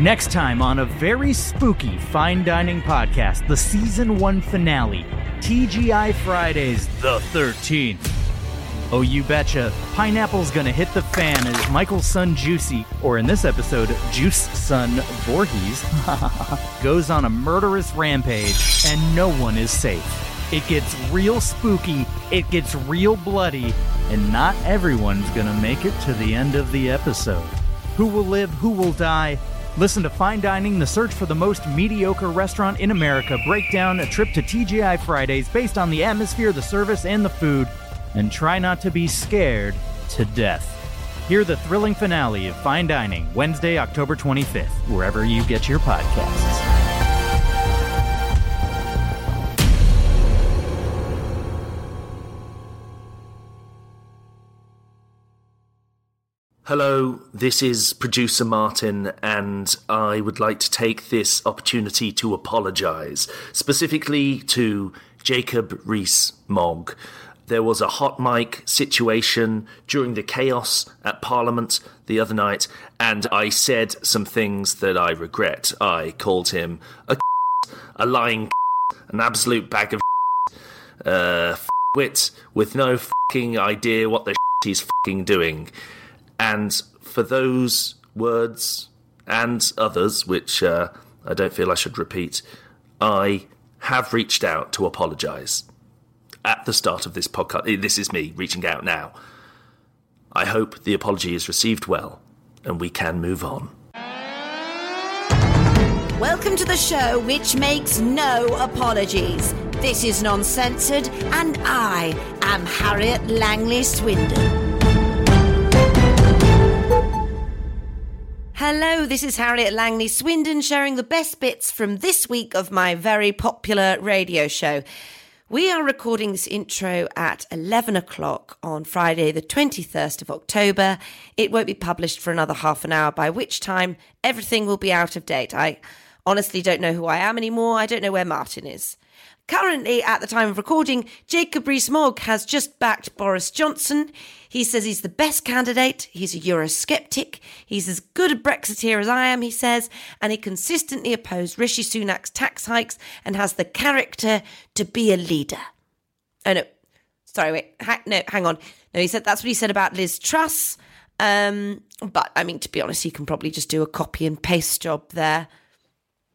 Next time on a very spooky Fine Dining podcast, the Season 1 finale, TGI Fridays the 13th. Oh, you betcha, pineapple's gonna hit the fan as Michael's son Juicy, or in this episode, Juice's son Voorhees, goes on a murderous rampage, and no one is safe. It gets real spooky, it gets real bloody, and not everyone's gonna make it to the end of the episode. Who will live, who will die? Listen to Fine Dining, the search for the most mediocre restaurant in America, break down a trip to TGI Fridays based on the atmosphere, the service, and the food, and try not to be scared to death. Hear the thrilling finale of Fine Dining, Wednesday, October 25th, wherever you get your podcasts. Hello, this is producer Martin, and I would like to take this opportunity to apologise, specifically to Jacob Rees-Mogg. There was a hot mic situation during the chaos at Parliament the other night, and I said some things that I regret. I called him a lying an absolute bag of wit with no fucking idea what the he's fucking doing. And for those words and others, which I don't feel I should repeat, I have reached out to apologise. At the start of this podcast, this is me reaching out now. I hope the apology is received well, and we can move on. Welcome to the show which makes no apologies. This is Non-Censored, and I am Harriet Langley-Swindon. Hello, this is Harriet Langley-Swindon sharing the best bits from this week of my very popular radio show. We are recording this intro at 11 o'clock on Friday the 21st of October. It won't be published for another half an hour, by which time everything will be out of date. I honestly don't know who I am anymore. I don't know where Martin is. Currently, at the time of recording, Jacob Rees-Mogg has just backed Boris Johnson. He says he's the best candidate, he's a Eurosceptic, he's as good a Brexiteer as I am, he says, and he consistently opposed Rishi Sunak's tax hikes and has the character to be a leader. Oh, no, sorry, wait, hang on. No, he said that's what he said about Liz Truss, but, I mean, to be honest, you can probably just do a copy and paste job there.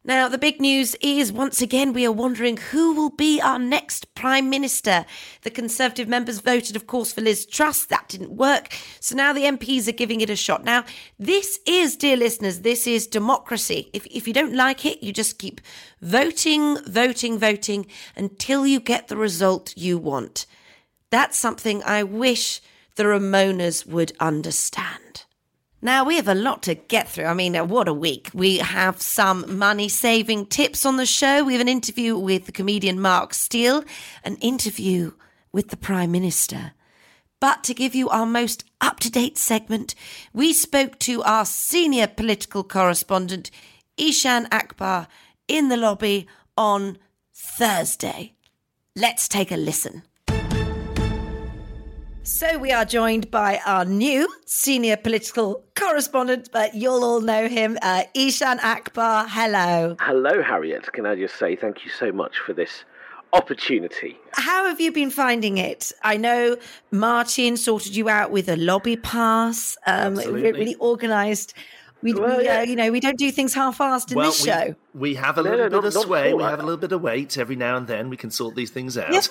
Now, the big news is, once again, we are wondering who will be our next Prime Minister. The Conservative members voted, of course, for Liz Truss. That didn't work. So now the MPs are giving it a shot. Now, this is, dear listeners, this is democracy. If you don't like it, you just keep voting until you get the result you want. That's something I wish the Ramonas would understand. Now, we have a lot to get through. I mean, what a week. We have some money-saving tips on the show. We have an interview with the comedian Mark Steel, an interview with the Prime Minister. But to give you our most up-to-date segment, we spoke to our senior political correspondent, Eshaan Akbar, in the lobby on Thursday. Let's take a listen. So we are joined by our new senior political correspondent, but you'll all know him, Eshaan Akbar. Hello. Hello, Harriet. Can I just say thank you so much for this opportunity. How have you been finding it? I know Martin sorted you out with a lobby pass. Absolutely. Really organised. Yeah. You know, we don't do things half-assed in this show. We have a little bit of sway. We have a little bit of weight every now and then. We can sort these things out.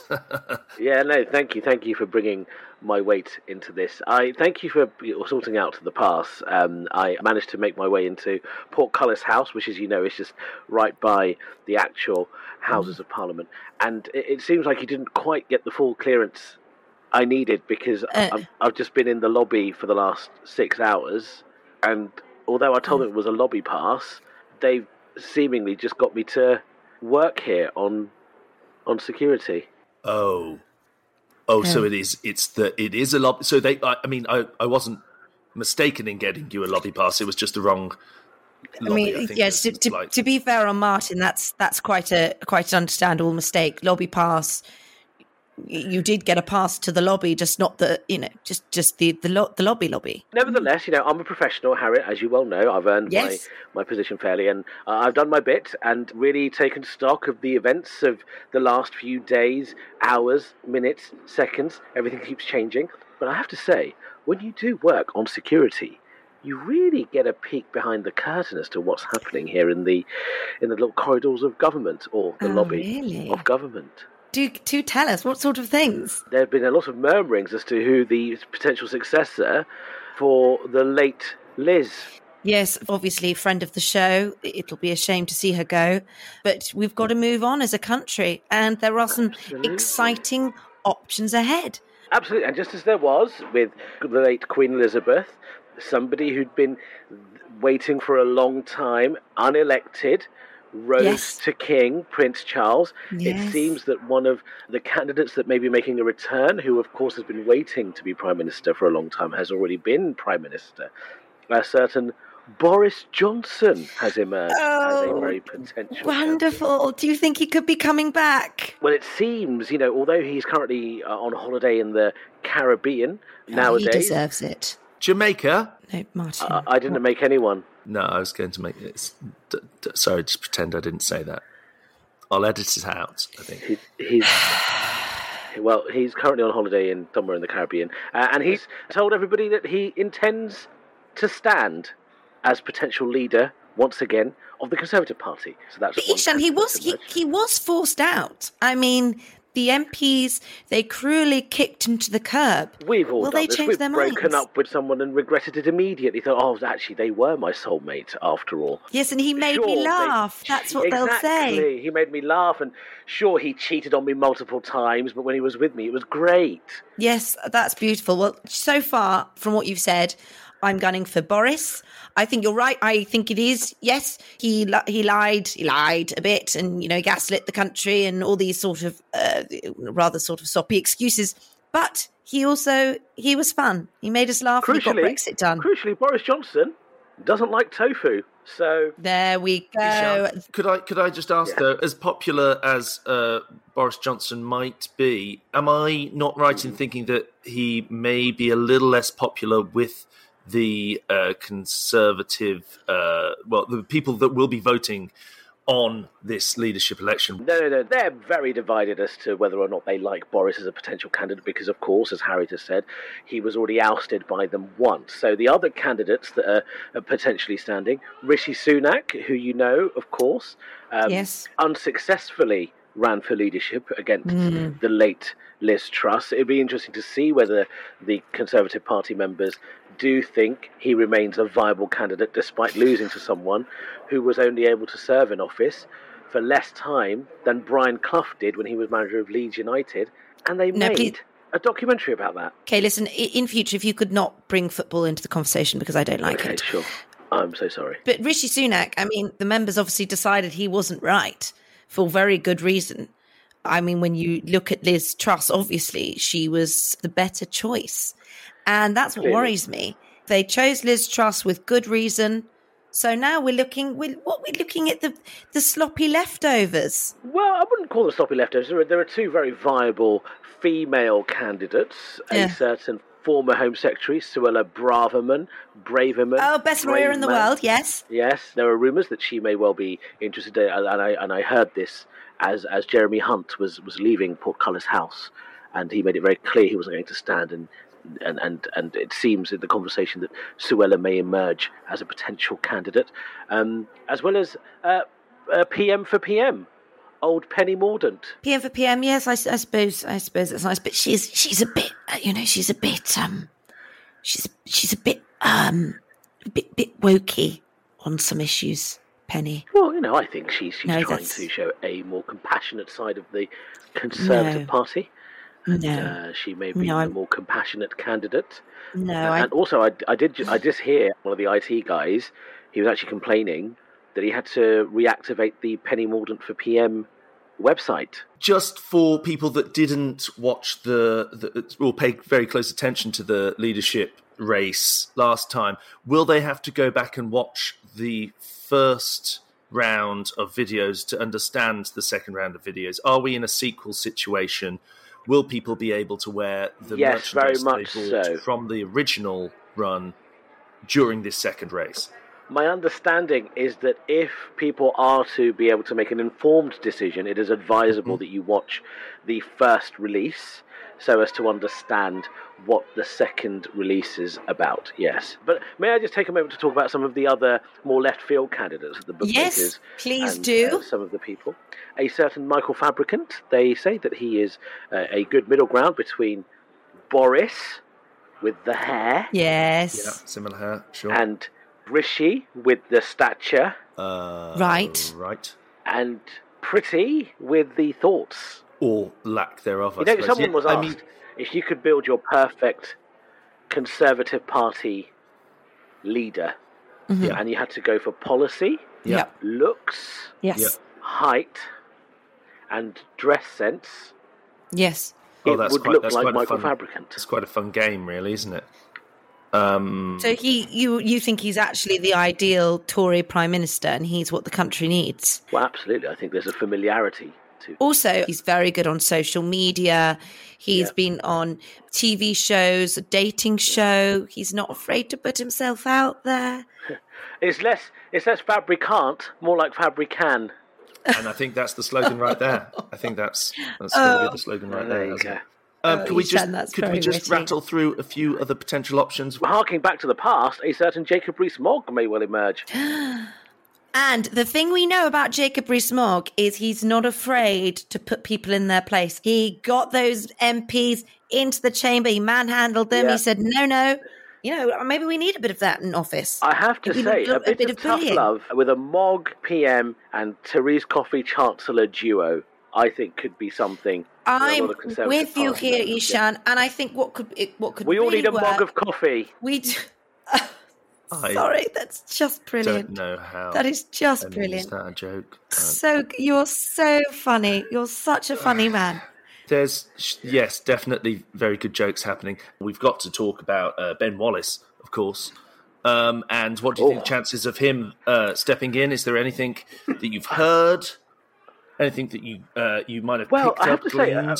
Yeah, thank you. Thank you for bringing my weight into this. Thank you for sorting out the pass. I managed to make my way into Portcullis House, which, as you know, is just right by the actual Houses of Parliament. And it seems like you didn't quite get the full clearance I needed because I've just been in the lobby for the last 6 hours and... Although I told them it was a lobby pass, they've seemingly just got me to work here on security. Oh, okay. So it is a lobby. So they, I wasn't mistaken in getting you a lobby pass. It was just the wrong. Lobby, I mean, yes. To be fair on Martin, that's quite an understandable mistake. Lobby pass. you did get a pass to the lobby, just not the, you know, just the lobby. Nevertheless, you know, I'm a professional, Harriet, as you well know. I've earned my position fairly, and I've done my bit and really taken stock of the events of the last few days, hours, minutes, seconds. Everything keeps changing. But I have to say, when you do work on security, you really get a peek behind the curtain as to what's happening here in the little corridors of government, or the lobby of government. Do tell us, what sort of things? There have been a lot of murmurings as to who the potential successor for the late Liz. Yes, obviously, friend of the show. It'll be a shame to see her go. But we've got to move on as a country, and there are some exciting options ahead. Absolutely, and just as there was with the late Queen Elizabeth, somebody who'd been waiting for a long time, unelected, rose to King, Prince Charles. Yes. It seems that one of the candidates that may be making a return, who of course has been waiting to be Prime Minister for a long time, has already been Prime Minister. A certain Boris Johnson has emerged as a very potential candidate. Do you think he could be coming back? Well, it seems, you know, although he's currently on holiday in the Caribbean nowadays. He deserves it. Jamaica? No, Martin. I didn't make anyone. No, I was going to make it. Sorry, just pretend I didn't say that. I'll edit it out, I think. He's currently on holiday in somewhere in the Caribbean, and he's told everybody that he intends to stand as potential leader once again of the Conservative Party. So that's Eshaan, he was forced out. I mean, the MPs, they cruelly kicked him to the curb. We've all done this. We've broken up with someone and regretted it immediately. Thought, actually, they were my soulmate after all. Yes, and he made me laugh. That's what they'll say. Exactly. He made me laugh, and sure, he cheated on me multiple times, but when he was with me, it was great. Yes, that's beautiful. Well, so far, from what you've said, I'm gunning for Boris. I think you're right. I think it is. Yes, he lied a bit, and, you know, gaslit the country and all these sort of rather sort of soppy excuses. But he was fun. He made us laugh. He got Brexit done. Crucially, Boris Johnson doesn't like tofu. So there we go. Could I just ask though, as popular as Boris Johnson might be, am I not right in thinking that he may be a little less popular with the Conservative, the people that will be voting on this leadership election? No, they're very divided as to whether or not they like Boris as a potential candidate because, of course, as Harriet has said, he was already ousted by them once. So the other candidates that are potentially standing, Rishi Sunak, who you know, of course, unsuccessfully ran for leadership against the late Liz Truss. It'd be interesting to see whether the Conservative Party members do think he remains a viable candidate despite losing to someone who was only able to serve in office for less time than Brian Clough did when he was manager of Leeds United, and they made a documentary about that. Okay, listen, in future, if you could not bring football into the conversation, because I don't like it. Okay, sure. I'm so sorry. But Rishi Sunak, I mean, the members obviously decided he wasn't right for very good reason. I mean, when you look at Liz Truss, obviously, she was the better choice. And that's what worries me. They chose Liz Truss with good reason. So now we're looking at the sloppy leftovers. Well, I wouldn't call them sloppy leftovers. There are two very viable female candidates, a certain former Home Secretary, Suella Braverman. Oh, best lawyer in the world, yes. Yes, there are rumours that she may well be interested, and I heard this as Jeremy Hunt was leaving Portcullis House, and he made it very clear he wasn't going to stand, and it seems in the conversation that Suella may emerge as a potential candidate, as well as PM for PM, old Penny Mordaunt. PM for PM, yes, I suppose that's nice, but she's a bit, you know, she's a bit wokey on some issues. Penny. Well, you know, I think she's trying to show a more compassionate side of the Conservative Party. And, she may be a more compassionate candidate. No, and also, I just hear one of the IT guys, he was actually complaining that he had to reactivate the Penny Mordaunt for PM website. Just for people that didn't watch or pay very close attention to the leadership race last time, will they have to go back and watch the first round of videos to understand the second round of videos? Are we in a sequel situation will people be able to wear the merchandise they bought from the original run during this second race? My understanding is that if people are to be able to make an informed decision, it is advisable that you watch the first release so as to understand what the second release is about, yes. But may I just take a moment to talk about some of the other more left-field candidates of the bookmakers? Yes, please do. Some of the people. A certain Michael Fabricant, they say that he is a good middle ground between Boris, with the hair. Yes. Yeah, similar hair, sure. And Rishi, with the stature. Right. And Pretty, with the thoughts. Or lack thereof, I suppose. Someone was asked if you could build your perfect Conservative Party leader, and you had to go for policy, looks, height, and dress sense. Yes. It would look like Michael Fabricant. It's quite a fun game, really, isn't it? So you think he's actually the ideal Tory Prime Minister and he's what the country needs? Well, absolutely. I think there's a familiarity. Also, he's very good on social media. He's been on TV shows, a dating show. He's not afraid to put himself out there. It's less Fabricant, more like Fabrican. And I think that's the slogan right there. I think that's going to be the slogan right there. Could we just rattle through a few other potential options? Well, harking back to the past, a certain Jacob Rees-Mogg may well emerge. And the thing we know about Jacob Rees-Mogg is he's not afraid to put people in their place. He got those MPs into the chamber. He manhandled them. Yeah. He said, no, maybe we need a bit of that in office. I have to say, a bit of tough bullying. Love with a Mogg PM and Therese Coffey Chancellor duo, I think could be something. I'm with you here, Eshaan. And I think what could we all need a mug of coffee. We do. Sorry, that's just brilliant. Don't know how. That is just brilliant. Is that a joke? So you're so funny. You're such a funny man. There's definitely very good jokes happening. We've got to talk about Ben Wallace, of course. And what do you think the chances of him stepping in? Is there anything that you've heard? Anything that you might have picked up?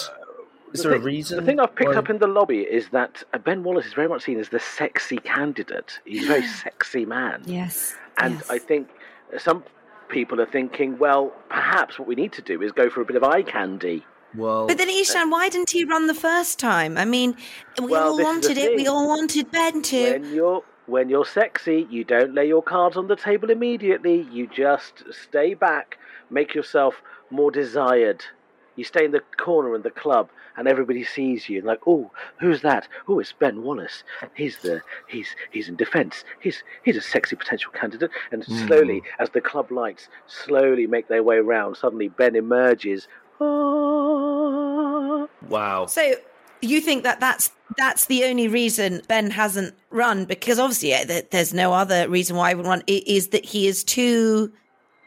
Is there a reason? The thing I've picked up in the lobby is that Ben Wallace is very much seen as the sexy candidate. He's a very sexy man. Yes. And I think some people are thinking, well, perhaps what we need to do is go for a bit of eye candy. Well, but then, Eshaan, why didn't he run the first time? I mean, we all wanted Ben to. When you're sexy, you don't lay your cards on the table immediately. You just stay back, make yourself more desired. You stay in the corner in the club, and everybody sees you, and like, oh, who's that? Oh, it's Ben Wallace. He's in defence. He's a sexy potential candidate. And slowly, as the club lights slowly make their way round, suddenly Ben emerges. Ah. Wow. So you think that that's the only reason Ben hasn't run? Because obviously there's no other reason why he would run. It is that he is too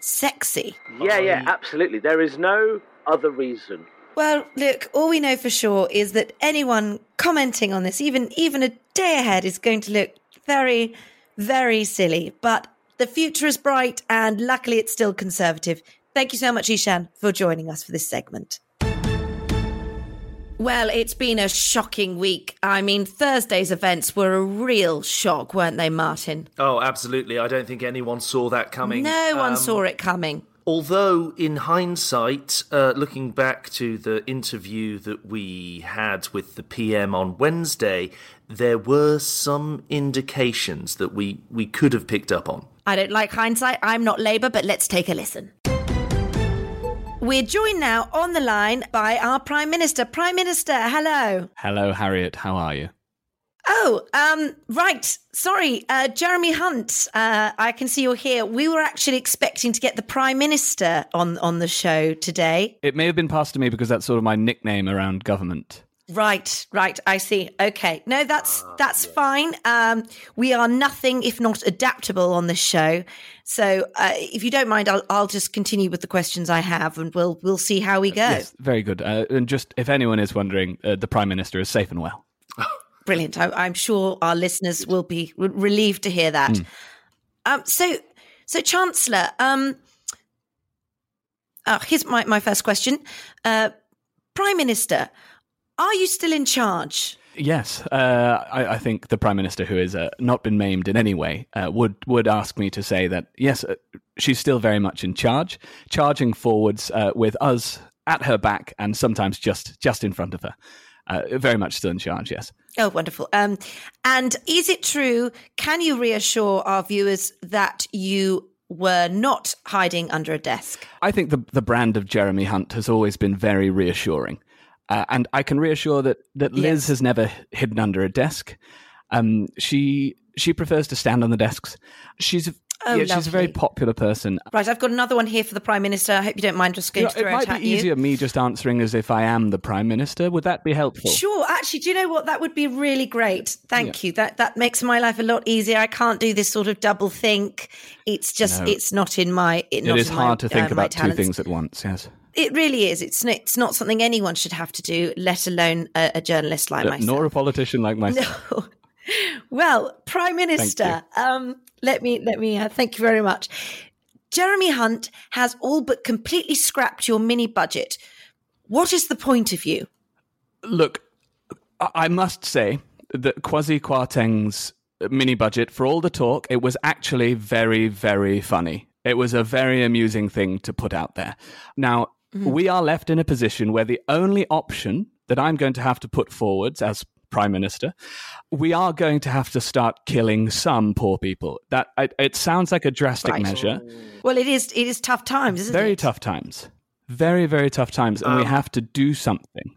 sexy. Yeah, absolutely. There is no other reason. Well, look, all we know for sure is that anyone commenting on this, even a day ahead, is going to look very, very silly. But the future is bright, and luckily it's still Conservative. Thank you so much, Eshaan, for joining us for this segment. Well, it's been a shocking week. I mean, Thursday's events were a real shock, weren't they, Martin? Oh, absolutely. I don't think anyone saw that coming. No one saw it coming. Although, in hindsight, looking back to the interview that we had with the PM on Wednesday, there were some indications that we could have picked up on. I don't like hindsight. I'm not Labour, but let's take a listen. We're joined now on the line by our Prime Minister. Prime Minister, hello. Hello, Harriet. How are you? Oh, right. Sorry, Jeremy Hunt, I can see you're here. We were actually expecting to get the Prime Minister on the show today. It may have been passed to me because that's sort of my nickname around government. Right. I see. Okay. No, that's fine. We are nothing if not adaptable on this show. So if you don't mind, I'll just continue with the questions I have and we'll see how we go. Yes, very good. And just if anyone is wondering, the Prime Minister is safe and well. Brilliant. I'm sure our listeners will be relieved to hear that. So Chancellor, here's my first question. Prime Minister, Are you still in charge? Yes, I think the Prime Minister, who has not been maimed in any way, would ask me to say that, yes, she's still very much in charge, charging forwards with us at her back and sometimes just in front of her. Very much still in charge, yes. Oh, wonderful. And is it true, can you reassure our viewers that you were not hiding under a desk? I think the brand of Jeremy Hunt has always been very reassuring. And I can reassure that Liz has never hidden under a desk. She prefers to stand on the desks. She's a very popular person. Right, I've got another one here for the Prime Minister. I hope you don't mind just going to throw it at you. It might be easier me just answering as if I am the Prime Minister. Would that be helpful? Sure. Actually, do you know what? That would be really great. Thank you. That makes my life a lot easier. I can't do this sort of double think. It's just, it's not in my talents. It is hard to think about two things at once, yes. It really is. It's not something anyone should have to do, let alone a journalist like myself. Nor a politician like myself. No. Well, Prime Minister, let me thank you very much. Jeremy Hunt has all but completely scrapped your mini budget. What is the point of you? Look, I must say that Kwasi Kwarteng's mini budget, for all the talk, it was actually very, very funny. It was a very amusing thing to put out there. Now, we are left in a position where the only option that I'm going to have to put forwards as Prime Minister, we are going to have to start killing some poor people. That it sounds like a drastic measure. Well, it is tough times, isn't it? Very tough times. Very, very tough times. And we have to do something.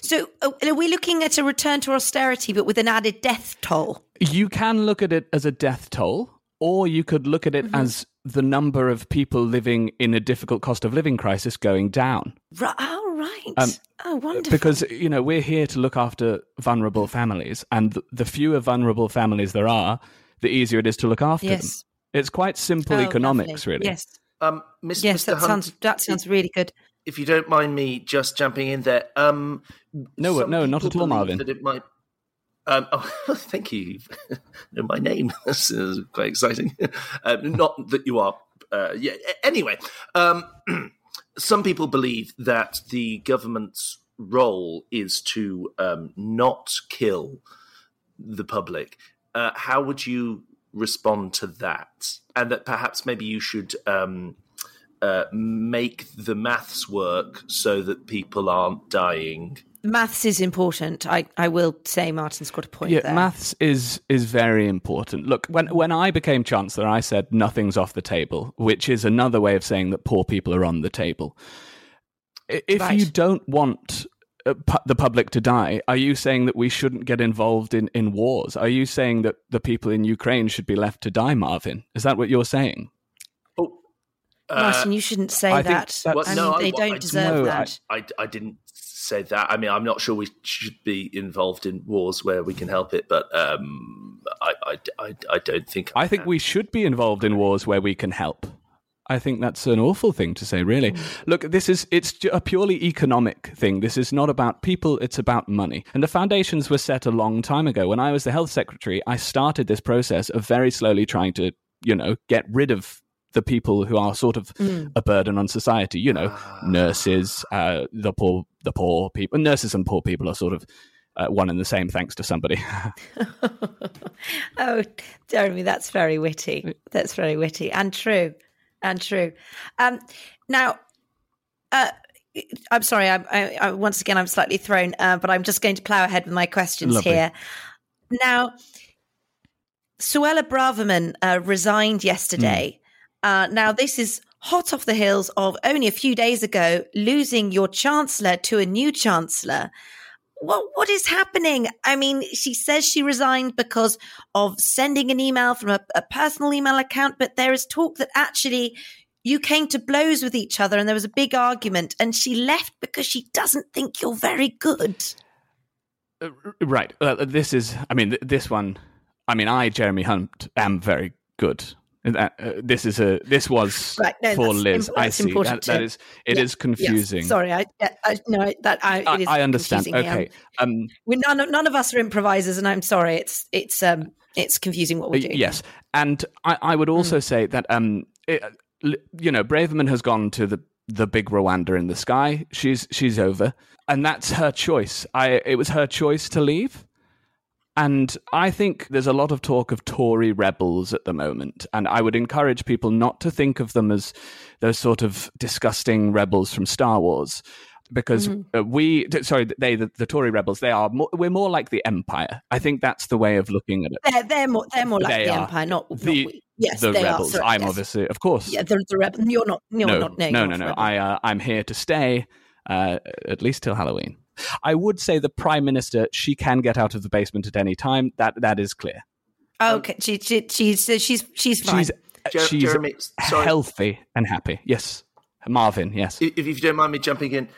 So are we looking at a return to austerity, but with an added death toll? You can look at it as a death toll, or you could look at it as the number of people living in a difficult cost of living crisis going down. Oh, right. Oh, wonderful. Because, we're here to look after vulnerable families, and the fewer vulnerable families there are, the easier it is to look after them. It's quite simple economics, really. Yes. Mr. Hunt, that sounds really good. If you don't mind me just jumping in there. No, not at all, Marvin. Thank you. Know my name. This is quite exciting. Not that you are. Anyway, some people believe that the government's role is to not kill the public. How would you respond to that? And that perhaps maybe you should make the maths work so that people aren't dying. Maths is important. I will say Martin's got a point there. Maths is very important. Look, when I became Chancellor, I said nothing's off the table, which is another way of saying that poor people are on the table. If you don't want the public to die, are you saying that we shouldn't get involved in wars? Are you saying that the people in Ukraine should be left to die, Marvin? Is that what you're saying? Martin, you shouldn't say that. They don't deserve that. I didn't say that. I mean, I'm not sure we should be involved in wars where we can help it, but I don't think... I think we should be involved in wars where we can help. I think that's an awful thing to say, really. Look, it's a purely economic thing. This is not about people, it's about money. And the foundations were set a long time ago. When I was the Health Secretary, I started this process of very slowly trying to, get rid of the people who are sort of a burden on society, nurses, the poor people. Nurses and poor people are sort of one and the same, thanks to somebody. Oh, Jeremy, that's very witty. That's very witty and true, now, I'm sorry. I once again, I'm slightly thrown, but I'm just going to plough ahead with my questions here. Now, Suella Braverman resigned yesterday. Now, this is hot off the heels of only a few days ago, losing your chancellor to a new chancellor. What is happening? I mean, she says she resigned because of sending an email from a personal email account, but there is talk that actually you came to blows with each other and there was a big argument and she left because she doesn't think you're very good. Right. I, Jeremy Hunt, am very good. For Liz. I see that is confusing. Yes. Sorry, it is. I understand. Okay, none of us are improvisers, and I'm sorry. It's confusing what we're doing. Yes, and I would also say that Braverman has gone to the the big Rwanda in the sky. She's over, and that's her choice. It was her choice to leave. And I think there's a lot of talk of Tory rebels at the moment, and I would encourage people not to think of them as those sort of disgusting rebels from Star Wars, because the Tory rebels, we're more like the Empire. I think that's the way of looking at it. They're more like the Empire, not we. Yes, the rebels. Obviously, of course. Yeah, the rebel. You're not. I'm here to stay, at least till Halloween. I would say the Prime Minister, she can get out of the basement at any time. That is clear. Okay, she's fine. She's Jeremy, healthy and happy. Yes, Marvin. Yes. If you don't mind me jumping in,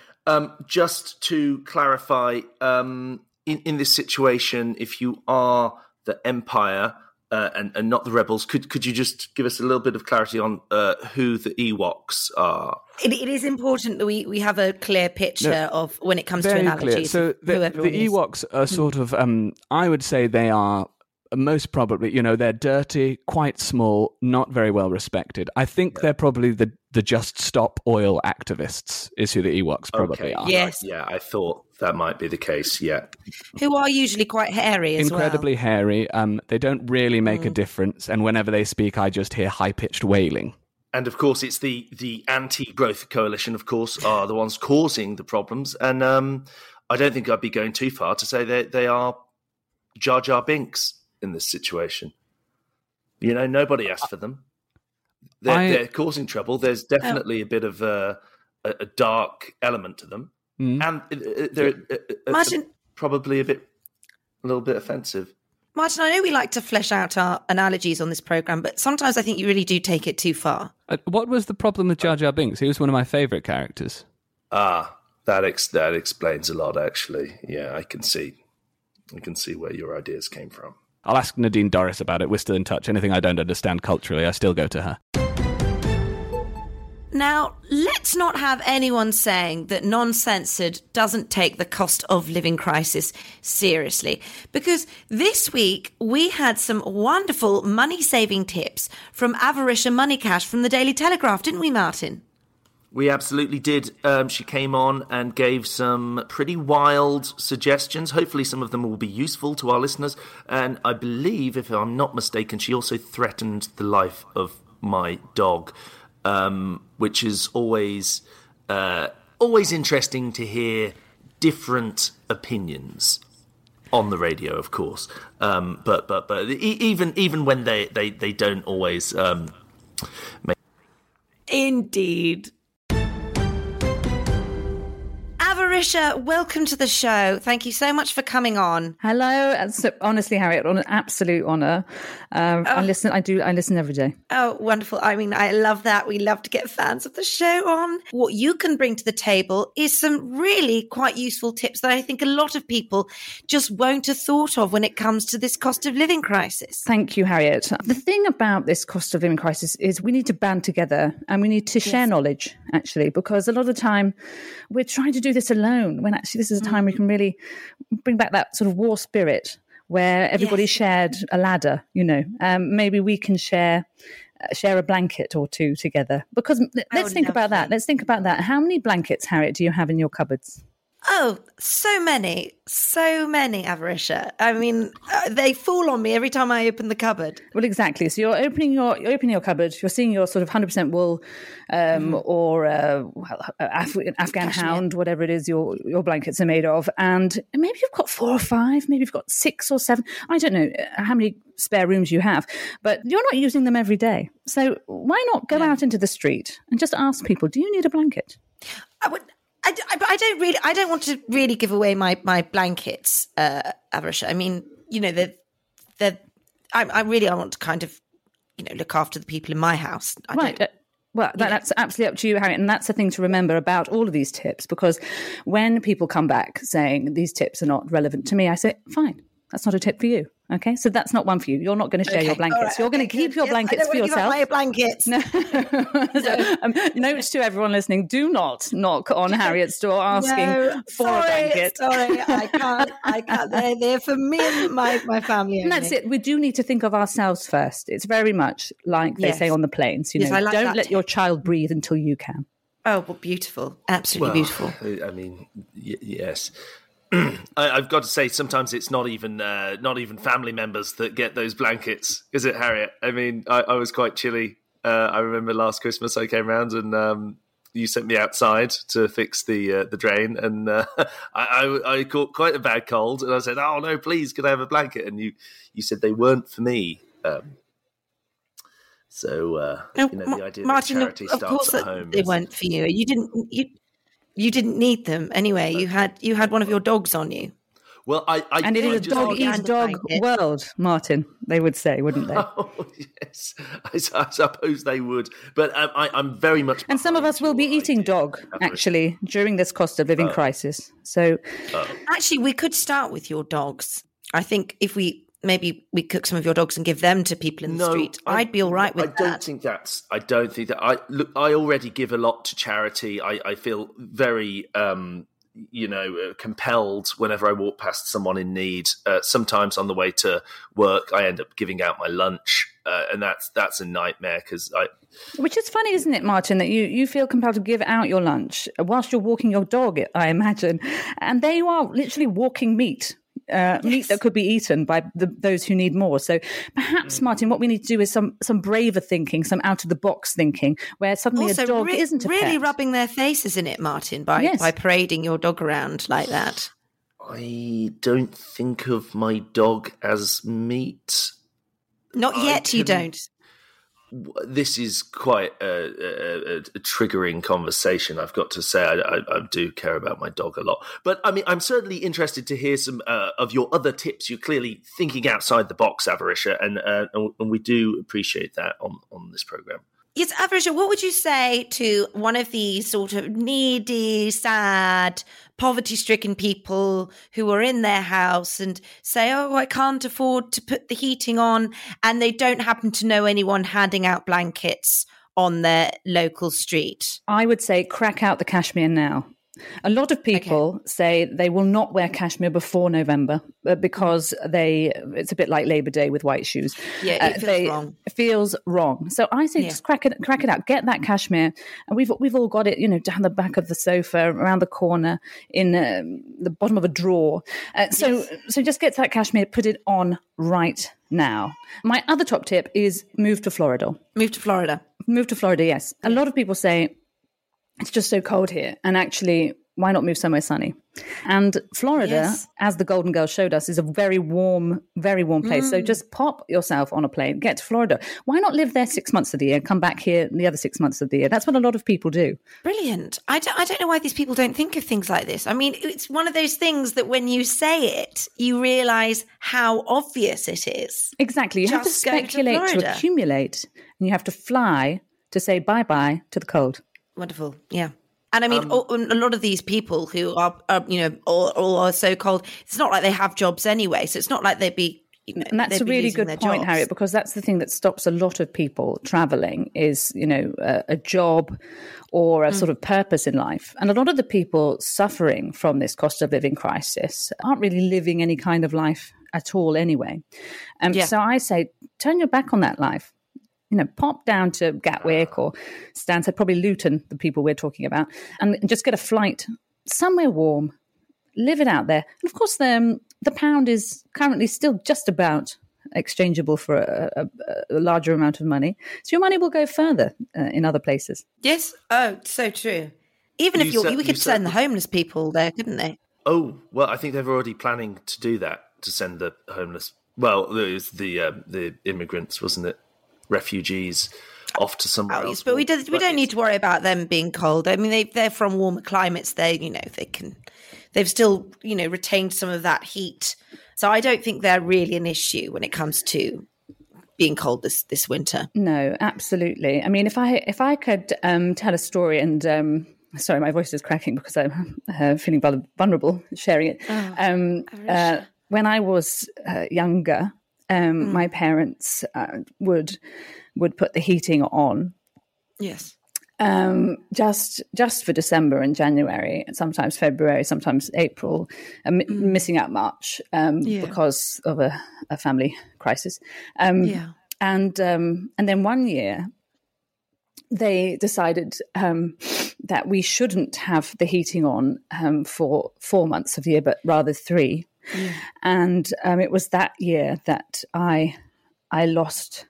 just to clarify, in this situation, if you are the Empire and not the rebels, could you just give us a little bit of clarity on who the Ewoks are? It is important that we have a clear picture of when it comes to analogies. Clear. So the Ewoks are sort of, I would say they are most probably, they're dirty, quite small, not very well respected. I think they're probably the Just Stop Oil activists is who the Ewoks probably are. Yes. Yeah, I thought that might be the case, yeah. Who are usually quite hairy as well. Incredibly hairy. They don't really make a difference, and whenever they speak, I just hear high-pitched wailing. And of course, it's the anti-growth coalition, of course, are the ones causing the problems. And I don't think I'd be going too far to say they are Jar Jar Binks in this situation. Nobody asked for them. They're causing trouble. There's definitely a bit of a dark element to them. Mm. And they're Martin, probably a little bit offensive. Martin, I know we like to flesh out our analogies on this programme, but sometimes I think you really do take it too far. What was the problem with Jar Jar Binks? He was one of my favourite characters. That explains a lot, actually. Yeah, I can see where your ideas came from. I'll ask Nadine Doris about it. We're still in touch. Anything I don't understand culturally, I still go to her. Now, let's not have anyone saying that Non-Censored doesn't take the cost of living crisis seriously, because this week we had some wonderful money-saving tips from Avarisha Money Cash from the Daily Telegraph, didn't we, Martin? We absolutely did. She came on and gave some pretty wild suggestions. Hopefully some of them will be useful to our listeners. And I believe, if I'm not mistaken, she also threatened the life of my dog. Which is always interesting to hear different opinions on the radio, of course. But even when they don't always make... Indeed. Avarisha, welcome to the show. Thank you so much for coming on. Hello. Honestly, Harriet, an absolute honour. I listen every day. Oh, wonderful. I mean, I love that. We love to get fans of the show on. What you can bring to the table is some really quite useful tips that I think a lot of people just won't have thought of when it comes to this cost of living crisis. Thank you, Harriet. The thing about this cost of living crisis is we need to band together and we need to share knowledge, actually, because a lot of the time we're trying to do this alone, when actually this is a time we can really bring back that sort of war spirit where everybody shared a ladder, maybe we can share a blanket or two together, because let's think about that. How many blankets, Harriet, do you have in your cupboards? Oh, so many, Avarisha. I mean, they fall on me every time I open the cupboard. Well, exactly. So you're opening your cupboard, you're seeing your sort of 100% wool or Afghan Cashmere. Hound, whatever it is your blankets are made of. And maybe you've got 4 or 5, maybe you've got 6 or 7. I don't know how many spare rooms you have, but you're not using them every day. So why not go out into the street and just ask people, do you need a blanket? I don't want to really give away my blankets, Avarisha. I mean, I want to kind of, look after the people in my house. That's absolutely up to you, Harriet. And that's the thing to remember about all of these tips, because when people come back saying these tips are not relevant to me, I say, fine, that's not a tip for you. Okay, so that's not one for you. You're not going to share your blankets. Right. You're going to keep your blankets for yourself. I don't want to give up my blankets. No. Notes to everyone listening, do not knock on Harriet's door asking for a blanket. Sorry, I can't. They're there for me and my family. And that's it. We do need to think of ourselves first. It's very much like they say on the planes. Don't let your child breathe until you can. Oh, well, beautiful. Absolutely beautiful. I mean, yes. I've got to say, sometimes it's not even family members that get those blankets, is it, Harriet? I mean, I was quite chilly. I remember last Christmas I came round and you sent me outside to fix the drain, and I caught quite a bad cold. And I said, "Oh no, please, could I have a blanket?" And you said they weren't for me. So the idea Martin, that charity starts at home. They weren't for you. You didn't need them anyway. You had one of your dogs on you. Well, I and it is a dog world, Martin. They would say, wouldn't they? Oh yes, I suppose they would. But I'm very much. And some of us will be eating dog actually during this cost of living crisis. So actually, we could start with your dogs. I think if we cook some of your dogs and give them to people in the street. I'd be all right with that. I don't think that. I already give a lot to charity. I feel very, compelled whenever I walk past someone in need. Sometimes on the way to work, I end up giving out my lunch. And that's a nightmare Which is funny, isn't it, Martin, that you feel compelled to give out your lunch whilst you're walking your dog, I imagine. And there you are, literally walking meat. Meat that could be eaten by those who need more. So perhaps, Martin, what we need to do is some braver thinking, some out-of-the-box thinking, where suddenly also, a dog isn't a pet. Really rubbing their faces in it, Martin, by parading your dog around like that. I don't think of my dog as meat. Not yet, you don't. This is quite a triggering conversation, I've got to say. I do care about my dog a lot. But, I mean, I'm certainly interested to hear some of your other tips. You're clearly thinking outside the box, Avarisha, and we do appreciate that on this programme. Yes, Avarisha, what would you say to one of these sort of needy, sad, poverty-stricken people who are in their house and say, oh, I can't afford to put the heating on, and they don't happen to know anyone handing out blankets on their local street? I would say crack out the cashmere now. A lot of people say they will not wear cashmere before November because it's a bit like Labour Day with white shoes. Yeah, it feels wrong. It feels wrong. So I say just crack it out. Get that cashmere. And we've all got it, down the back of the sofa, around the corner, in the bottom of a drawer. So just get that cashmere, put it on right now. My other top tip is move to Florida. Move to Florida, yes. A lot of people say, it's just so cold here. And actually, why not move somewhere sunny? And Florida, as the Golden Girls showed us, is a very warm place. So just pop yourself on a plane, get to Florida. Why not live there 6 months of the year, come back here the other 6 months of the year? That's what a lot of people do. Brilliant. I don't know why these people don't think of things like this. I mean, it's one of those things that when you say it, you realise how obvious it is. Exactly. You have to speculate to accumulate, and you have to fly to say bye-bye to the cold. Wonderful, yeah. And I mean, a lot of these people who are so cold, it's not like they have jobs anyway, so it's not like they'd be... and that's a really good point, Harriet, because that's the thing that stops a lot of people travelling is, a job or a sort of purpose in life. And a lot of the people suffering from this cost of living crisis aren't really living any kind of life at all anyway. So I say, turn your back on that life. Pop down to Gatwick or Stansted, probably Luton, the people we're talking about, and just get a flight somewhere warm, live it out there. And of course, the pound is currently still just about exchangeable for a larger amount of money. So your money will go further in other places. Yes. Oh, so true. Even if we could send the homeless people there, couldn't they? Oh, well, I think they're already planning to do that, to send the homeless. Well, it was the immigrants, wasn't it? Refugees off to somewhere else. But we don't need to worry about them being cold. I mean, they're from warmer climates. They've still retained some of that heat. So I don't think they're really an issue when it comes to being cold this winter. No, absolutely. I mean, if I could tell a story and. Sorry, my voice is cracking because I'm feeling vulnerable sharing it. When I was younger. My parents would put the heating on, yes, just for December and January, sometimes February, sometimes April, missing out March because of a family crisis. And then one year they decided that we shouldn't have the heating on for 4 months of the year, but rather 3. Yeah. And it was that year that I lost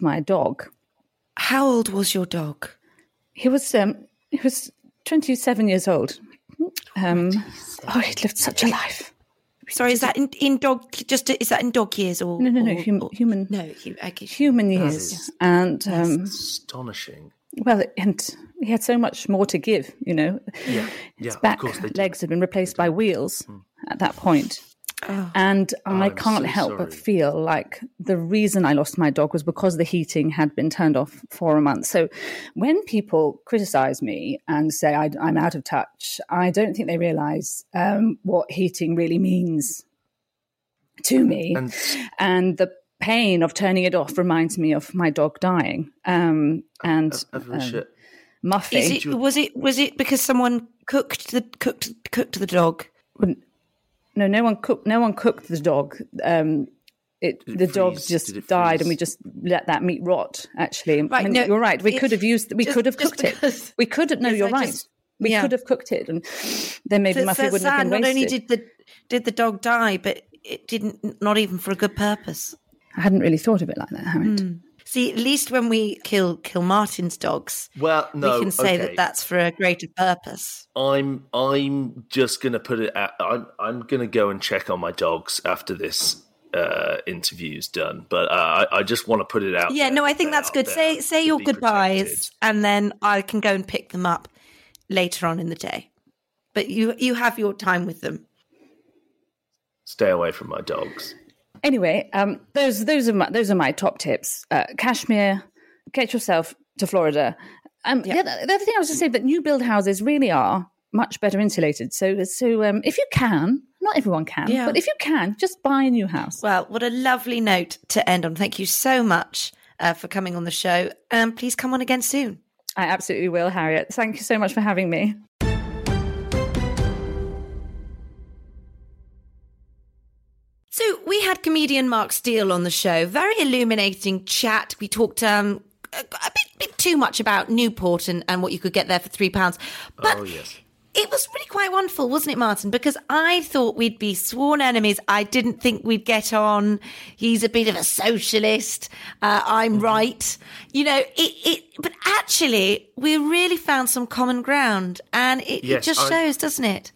my dog. How old was your dog? He was 27 years old. He'd lived such a life. Sorry, is that in dog? Just is that in dog years or no? Human. No, human years. Yes. And that's astonishing. Well, and he had so much more to give, you know. Yeah, his back legs had been replaced by wheels at that point. Oh. And I can't help but feel like the reason I lost my dog was because the heating had been turned off for a month. So when people criticise me and say I'm out of touch, I don't think they realise what heating really means to me. And the pain of turning it off reminds me of my dog dying. Muffy. Was it because someone cooked the dog? No one cooked the dog. The dog just died, and we just let that meat rot. Actually, right, you're right. We could have cooked it. We could have. No, you're right. We could have cooked it, and then maybe Muffy wouldn't have been wasted. Not only did the dog die, but it didn't. Not even for a good purpose. I hadn't really thought of it like that, haven't I? See, at least when we kill Martin's dogs, we can say that's for a greater purpose. I'm just going to put it out. I'm going to go and check on my dogs after this interview's done. But I just want to put it out. Yeah, I think that's good. Say your goodbyes, and then I can go and pick them up later on in the day. But you have your time with them. Stay away from my dogs. Anyway, those are my top tips. Kashmir, get yourself to Florida. The other thing I was just saying that new build houses really are much better insulated. So if you can, not everyone can, but if you can, just buy a new house. Well, what a lovely note to end on. Thank you so much for coming on the show. Please come on again soon. I absolutely will, Harriet. Thank you so much for having me. So we had comedian Mark Steel on the show. Very illuminating chat. We talked a bit too much about Newport and what you could get there for £3. But it was really quite wonderful, wasn't it, Martin? Because I thought we'd be sworn enemies. I didn't think we'd get on. He's a bit of a socialist. I'm right. But actually, we really found some common ground. And it just shows, doesn't it?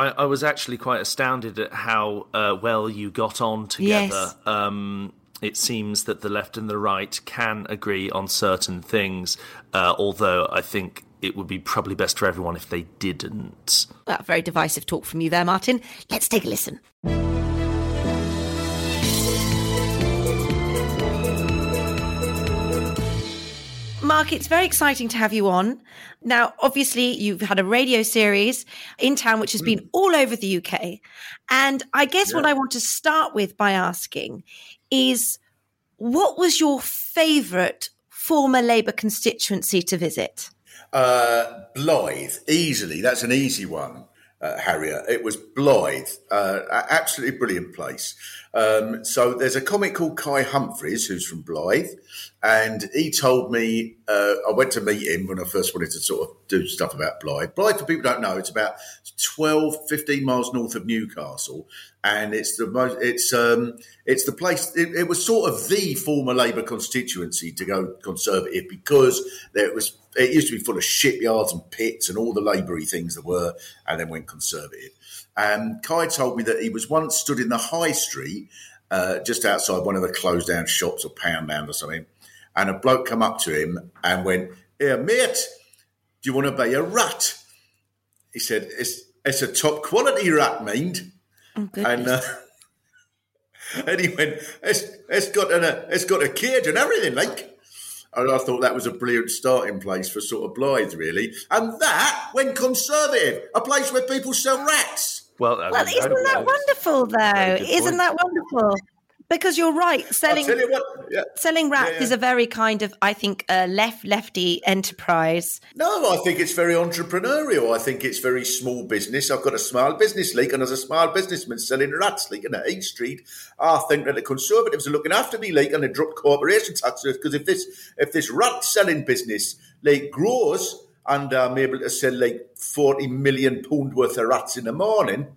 I was actually quite astounded at how well you got on together. Yes. It seems that the left and the right can agree on certain things, although I think it would be probably best for everyone if they didn't. Well, very divisive talk from you there, Martin. Let's take a listen. Mark, it's very exciting to have you on. Now, obviously, you've had a radio series in town, which has been all over the UK. And I guess what I want to start with by asking is, what was your favourite former Labour constituency to visit? Blythe, easily. That's an easy one, Harriet. It was Blythe. Absolutely brilliant place. So there's a comic called Kai Humphreys, who's from Blythe, and he told me, I went to meet him when I first wanted to sort of do stuff about Blythe. Blythe, for people who don't know, it's about 12, 15 miles north of Newcastle, and it's the place, it was sort of the former Labour constituency to go Conservative, because it used to be full of shipyards and pits and all the Laboury things there were, and then went Conservative. And Kai told me that he was once stood in the high street, just outside one of the closed-down shops or Poundland or something, and a bloke come up to him and went, "Here, mate, do you want to be a rat?" He said, it's a top-quality rat, mind. Oh, and he went, it's got a cage and everything, like. And I thought that was a brilliant starting place for sort of Blythe, really. And that went Conservative, a place where people sell rats. Well, isn't that wonderful, though? Isn't that wonderful? Because you're right, selling rats is a very kind of, I think, lefty enterprise. No, I think it's very entrepreneurial. I think it's very small business. I've got a small business league, and as a small businessman selling rats league at East Street, I think that the Conservatives are looking after me league, and they drop corporation taxes, because if this rat selling business league grows, and I'm able to sell like £40 million worth of rats in the morning,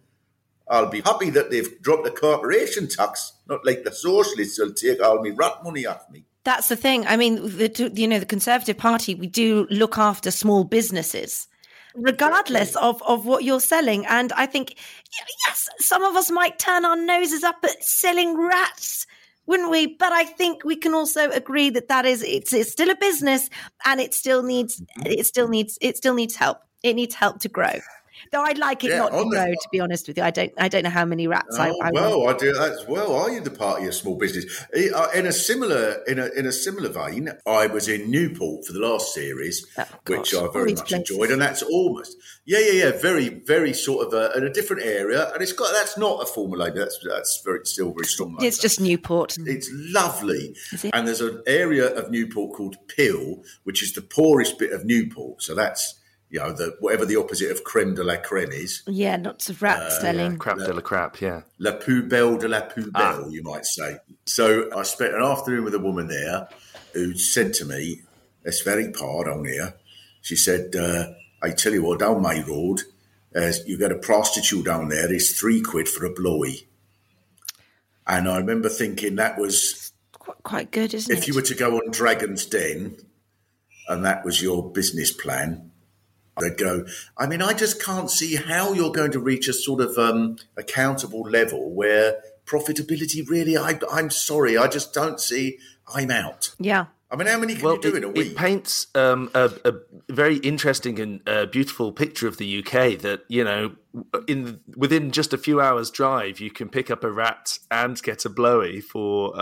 I'll be happy that they've dropped the corporation tax, not like the socialists will take all my rat money off me. That's the thing. I mean, the Conservative Party, we do look after small businesses, regardless of what you're selling. And I think, yes, some of us might turn our noses up at selling rats, wouldn't we? But I think we can also agree that it's still a business, and it still needs help. It needs help to grow. Though I'd like it not to grow, to be honest with you. I don't know how many rats I well, want. I do that as well. Are you the party of small business? In a similar vein, I was in Newport for the last series, which I very much enjoyed, and that's almost very, very sort of in a different area, and that's not a formal Labour. That's very still very strong. Labour. It's just Newport. It's lovely, and there's an area of Newport called Pill, which is the poorest bit of Newport. So that's. You know, whatever the opposite of creme de la creme is. Yeah, lots of rat selling. Crap de la crap, yeah. La poubelle de la poubelle, you might say. So I spent an afternoon with a woman there who said to me, it's very hard on here. She said, I tell you what, down my road, you get a prostitute down there, it's £3 for a blowy. And I remember thinking that was... Quite good, isn't it? If you were to go on Dragon's Den and that was your business plan... They'd go, I mean, I just can't see how you're going to reach a sort of accountable level where profitability really, I'm sorry, I just don't see, I'm out. Yeah. I mean, how many can you do in a week? It paints a very interesting and beautiful picture of the UK that, you know, within just a few hours' drive, you can pick up a rat and get a blowy for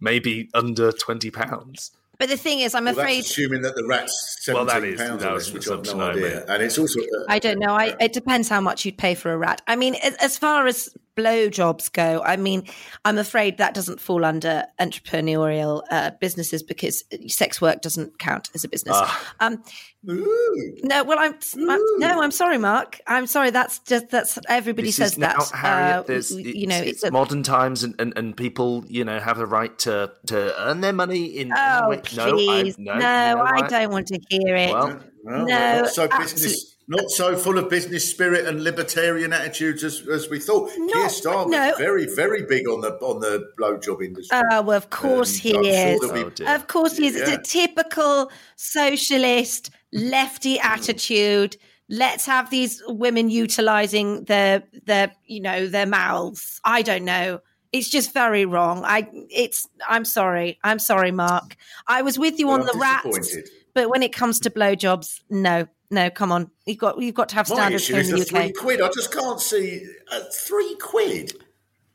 maybe under £20. But the thing is, I'm afraid... That's assuming that the rat's £17, which I've no idea. And it's also... I don't know. It depends how much you'd pay for a rat. I mean, as far as blowjobs go, I mean, I'm afraid that doesn't fall under entrepreneurial businesses because sex work doesn't count as a business. I'm sorry, Mark. I'm sorry. That's everybody says that. Harriet, it's modern times, and people, you know, have a right to earn their money in. I don't want to hear it. Well, no, not so full of business spirit and libertarian attitudes as we thought. Keir Starmer is very, very big on the blowjob industry. Oh, of course he is. Of course he is. It's a typical socialist lefty attitude. Let's have these women utilising their mouths. I don't know. It's just very wrong. I'm sorry. I'm sorry, Mark. I was with you on the rats, but when it comes to blowjobs, no. No, come on. You've got to have standards here in the UK. £3. I just can't see £3.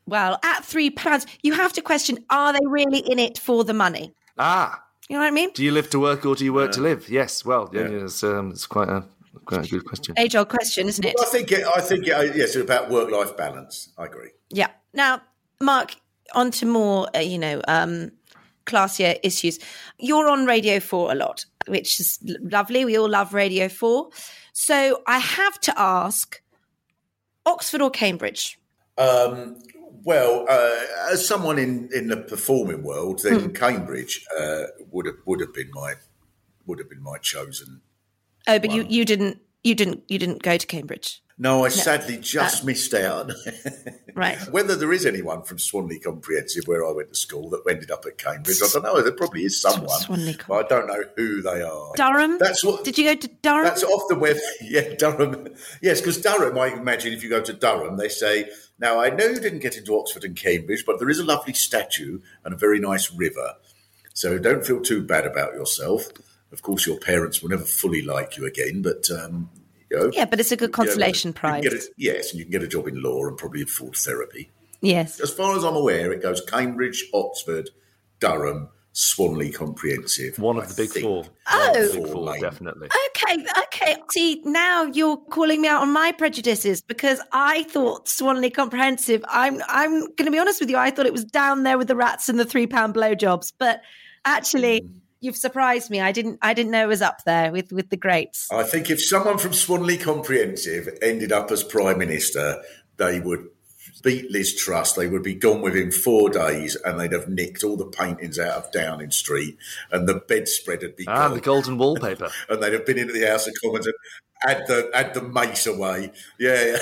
Well, at £3, you have to question: are they really in it for the money? You know what I mean? Do you live to work or do you work to live? Yes. Well, it's quite a good question. Age-old question, isn't it? Well, I think yes, it's about work-life balance. I agree. Yeah. Now, Mark, on to more. Classier issues. You're on Radio 4 a lot, which is lovely. We all love Radio 4. So I have to ask, Oxford or Cambridge? As someone in the performing world, then Cambridge would have been my chosen. Oh, but you didn't go to Cambridge. No, I sadly just missed out. Right. Whether there is anyone from Swanley Comprehensive, where I went to school, that ended up at Cambridge, I don't know. There probably is someone, but I don't know who they are. Durham? Did you go to Durham? That's off the web. Yeah, Durham. Yes, because Durham, I imagine if you go to Durham, they say, now, I know you didn't get into Oxford and Cambridge, but there is a lovely statue and a very nice river. So don't feel too bad about yourself. Of course, your parents will never fully like you again, but... Yeah, but it's a good consolation prize. And you can get a job in law and probably afford therapy. Yes. As far as I'm aware, it goes Cambridge, Oxford, Durham, Swanley Comprehensive. One of the big four. Definitely. Okay. See, now you're calling me out on my prejudices because I thought Swanley Comprehensive, I'm going to be honest with you, I thought it was down there with the rats and the £3 blowjobs. But actually... You've surprised me. I didn't know it was up there with the greats. I think if someone from Swanley Comprehensive ended up as Prime Minister, they would beat Liz Truss, they would be gone within 4 days and they'd have nicked all the paintings out of Downing Street and the bedspread would be gone. Ah, the golden wallpaper. And they'd have been into the House of Commons and had the mace away. Yeah, yeah.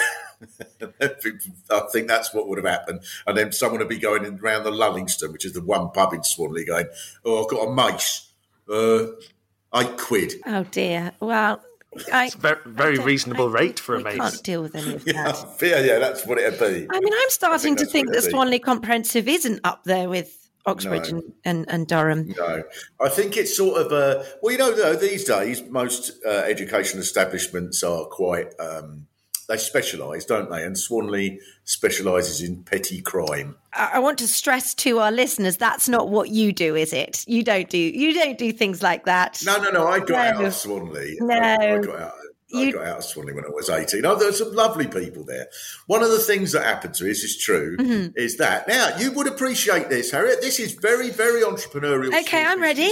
I think that's what would have happened. And then someone would be going in round the Lullingston, which is the one pub in Swanley, going, oh, I've got a mace. £8. Oh, dear. Well... it's a very reasonable rate for a mace. I can't deal with any of that. Yeah, that's what it'd be. I mean, I'm starting to think that Swanley Comprehensive isn't up there with Oxbridge and Durham. No, I think it's sort of a... Well, you know, these days, most educational establishments are quite... they specialise, don't they? And Swanley specialises in petty crime. I want to stress to our listeners that's not what you do, is it? You don't do things like that. No. I got out of Swanley. No, I got out of Swanley when I was 18. Oh, there's some lovely people there. One of the things that happened to me, this is true, mm-hmm. is that now you would appreciate this, Harriet. This is very, very entrepreneurial. Okay, I'm ready.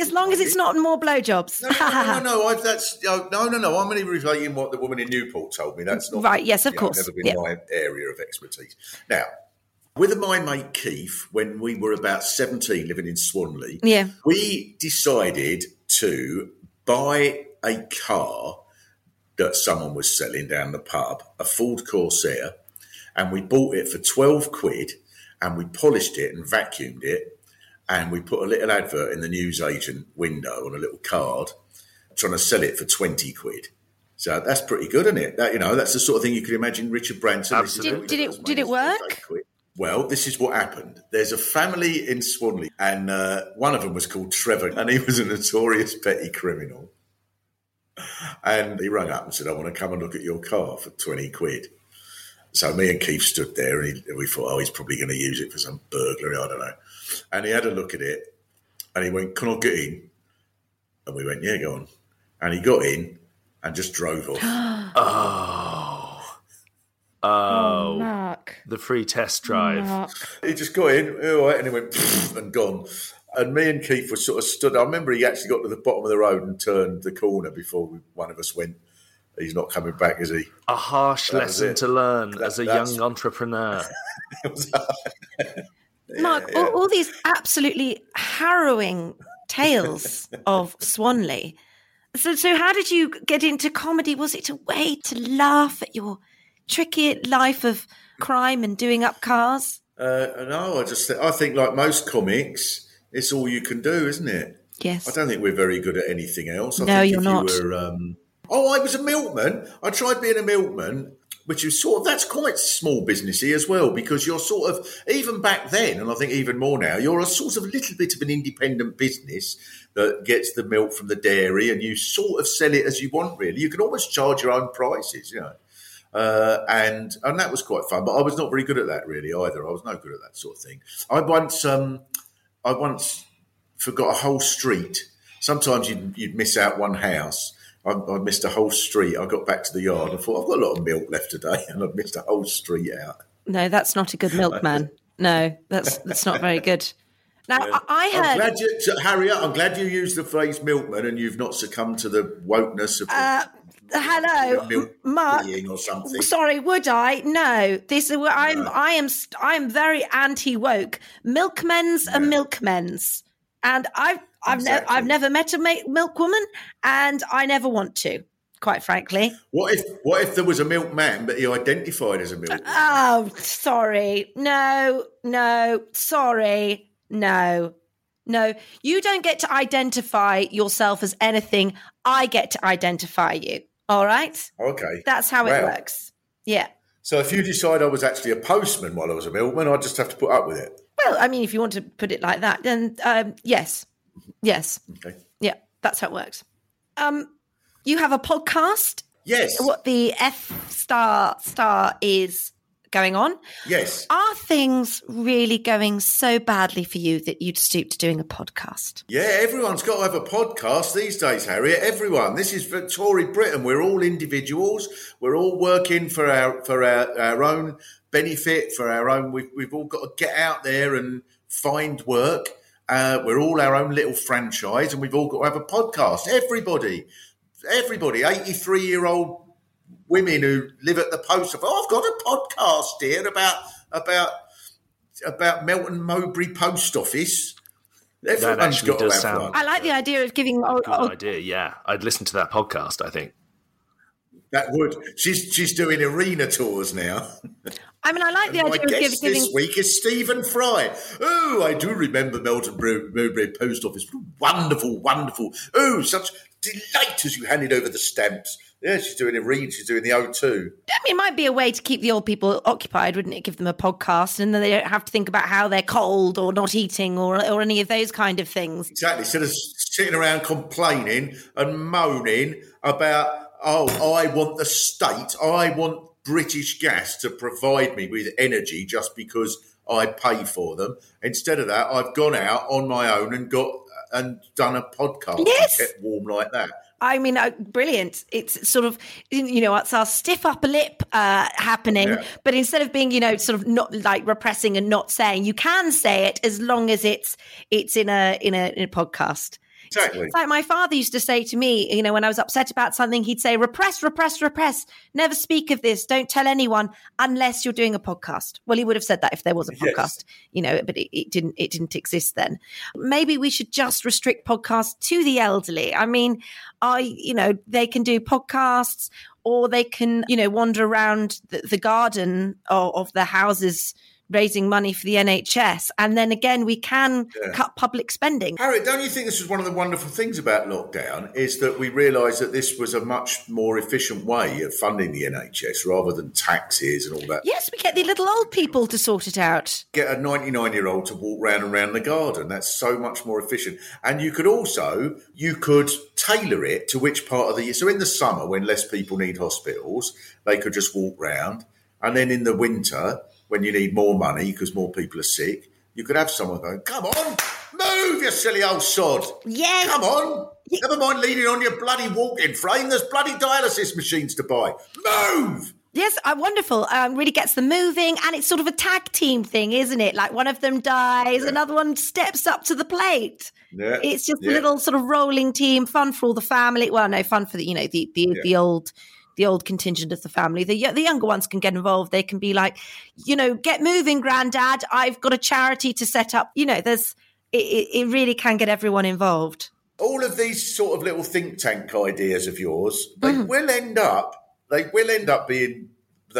As long as it's not more blowjobs. No. I'm only relating what the woman in Newport told me. That's not right. Yes, of course. Never been my area of expertise. Now, with my mate Keith, when we were about 17, living in Swanley, we decided to buy a car that someone was selling down the pub, a Ford Corsair, and we bought it for £12 and we polished it and vacuumed it and we put a little advert in the newsagent window on a little card trying to sell it for £20. So that's pretty good, isn't it? That, you know, that's the sort of thing you could imagine Richard Branson. Absolutely. Did it work? Well, this is what happened. There's a family in Swanley and one of them was called Trevor and he was a notorious petty criminal. And he rang up and said, I want to come and look at your car for £20. So me and Keith stood there and we thought, oh, he's probably going to use it for some burglary, I don't know. And he had a look at it and he went, can I get in? And we went, yeah, go on. And he got in and just drove off. Oh, Mark. The free test drive. Mark. He just got in, all right, and he went and gone. And me and Keith were sort of stood. I remember he actually got to the bottom of the road and turned the corner before one of us went, he's not coming back, is he? A harsh lesson to learn as a young entrepreneur. Mark, all these absolutely harrowing tales of Swanley. So how did you get into comedy? Was it a way to laugh at your tricky life of crime and doing up cars? No, I think like most comics... it's all you can do, isn't it? Yes. I don't think we're very good at anything else. I think you're not. I was a milkman. I tried being a milkman, which is sort of, that's quite small businessy as well, because you're sort of, even back then, and I think even more now, you're a sort of little bit of an independent business that gets the milk from the dairy and you sort of sell it as you want, really. You can almost charge your own prices, you know. And that was quite fun, but I was not very good at that, really, either. I was no good at that sort of thing. I once forgot a whole street. Sometimes you'd miss out one house. I missed a whole street. I got back to the yard and thought, I've got a lot of milk left today, and I've missed a whole street out. No, that's not a good milkman. No, that's not very good. Now, yeah. Harriet, I'm glad you used the phrase milkman and you've not succumbed to the wokeness of... hello, Mark. Or something. Sorry, would I? No. I'm very anti-woke. Milkmen's are milkmen's, and I've never met a milkwoman, and I never want to. Quite frankly, what if there was a milkman but he identified as a milkman? Oh, sorry, no, sorry, no. No, you don't get to identify yourself as anything. I get to identify you. All right? Okay. That's how it works. Yeah. So if you decide I was actually a postman while I was a milkman, I'd just have to put up with it. Well, I mean, if you want to put it like that, then yes. Yes. Okay. Yeah, that's how it works. You have a podcast? Yes. What the F*** is going on? Yes. Are things really going so badly for you that you'd stoop to doing a podcast? Yeah, everyone's got to have a podcast these days, Harriet. Everyone. This is Tory Britain. We're all individuals. We're all working for our own benefit, for our own. We've all got to get out there and find work. We're all our own little franchise, and we've all got to have a podcast. Everybody, 83-year-old. women who live at the post office. Oh, I've got a podcast here about Melton Mowbray Post Office. Everyone's that actually got does sound. One. I like the idea of giving. Good idea, yeah. I'd listen to that podcast. I think that would. She's doing arena tours now. I mean, I like the idea of giving. This week is Stephen Fry. Oh, I do remember Melton Mowbray Post Office. Wonderful, wonderful. Oh, such delight as you handed over the stamps. Yeah, she's doing a read. She's doing the O2. I mean, it might be a way to keep the old people occupied, wouldn't it? Give them a podcast, and then they don't have to think about how they're cold or not eating or any of those kind of things. Exactly. Instead of sitting around complaining and moaning about, oh, I want the state, I want British Gas to provide me with energy just because I pay for them. Instead of that, I've gone out on my own and done a podcast. Yes. And kept warm like that. I mean, brilliant. It's sort of, you know, it's our stiff upper lip happening. Yeah. But instead of being, you know, sort of not like repressing and not saying, you can say it as long as it's in a podcast. Exactly. It's like my father used to say to me, you know, when I was upset about something, he'd say, repress, repress, repress. Never speak of this. Don't tell anyone unless you're doing a podcast. Well, he would have said that if there was a podcast, yes. You know, but it didn't exist then. Maybe we should just restrict podcasts to the elderly. I mean, you know, they can do podcasts or they can, you know, wander around the garden of their houses raising money for the NHS, and then again we can cut public spending. Harriet, don't you think this was one of the wonderful things about lockdown is that we realised that this was a much more efficient way of funding the NHS rather than taxes and all that? Yes, we get the little old people to sort it out. Get a 99-year-old to walk round and round the garden. That's so much more efficient. And you could also, tailor it to which part of the year. So in the summer when less people need hospitals, they could just walk round, and then in the winter when you need more money because more people are sick, you could have someone going, come on, move, you silly old sod. Yes. Come on. Yes. Never mind leaning on your bloody walking frame. There's bloody dialysis machines to buy. Move. Yes, wonderful. Really gets them moving, and it's sort of a tag team thing, isn't it? Like one of them dies, another one steps up to the plate. Yeah. It's just a little sort of rolling team, fun for all the family. Well, no, fun for the old contingent of the family. The younger ones can get involved. They can be like, you know, get moving, Grandad. I've got a charity to set up. You know, it really can get everyone involved. All of these sort of little think tank ideas of yours, they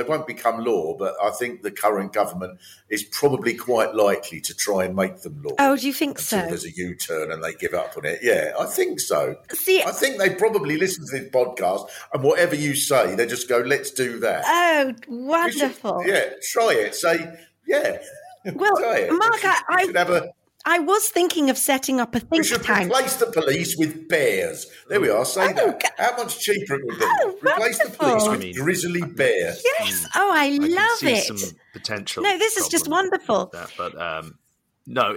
won't become law, but I think the current government is probably quite likely to try and make them law. Oh, do you think so? There's a U-turn and they give up on it. Yeah, I think so. See, I think they probably listen to this podcast and whatever you say, they just go, let's do that. Oh, wonderful. Try it. Say, yeah. Well, try it. Mark, I was thinking of setting up a think tank. We should replace the police with bears. There we are. Say that. How much cheaper it would be. Oh, replace the police with grizzly bears. Yes. Oh, I love can see it. Some potential. No, this is just wonderful. That, but no,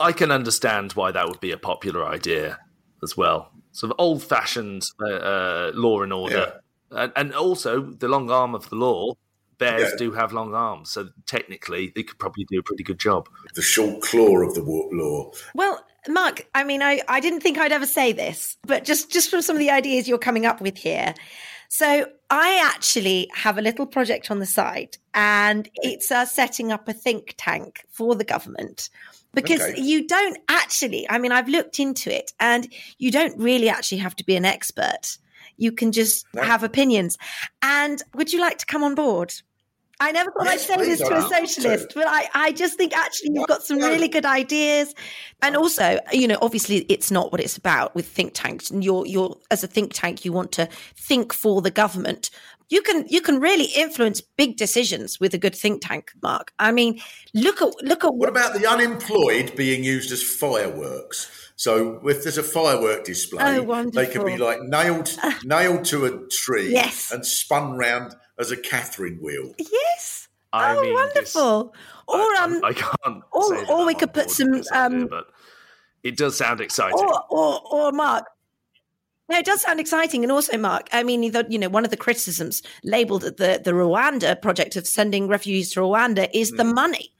I can understand why that would be a popular idea as well. Sort of old-fashioned law and order, and also the long arm of the law. Bears do have long arms, so technically they could probably do a pretty good job. The short claw of the law. Well, Mark, I mean, I didn't think I'd ever say this, but just from some of the ideas you're coming up with here. So I actually have a little project on the side, and it's setting up a think tank for the government. Because you don't actually, I mean, I've looked into it, and you don't really actually have to be an expert. You can just have opinions. And would you like to come on board? I never thought I'd say this to a socialist, but I just think actually you've got some really good ideas. And also, you know, obviously it's not what it's about with think tanks. And you're as a think tank, you want to think for the government. You can really influence big decisions with a good think tank, Mark. I mean, look at what about the unemployed being used as fireworks? So if there's a firework display, they could be like nailed to a tree and spun round as a Catherine wheel. Yes. I mean, wonderful. I can't. Or we could put some. But it does sound exciting. Or Mark. No, it does sound exciting. And also, Mark, I mean, one of the criticisms labelled the Rwanda project of sending refugees to Rwanda is the money.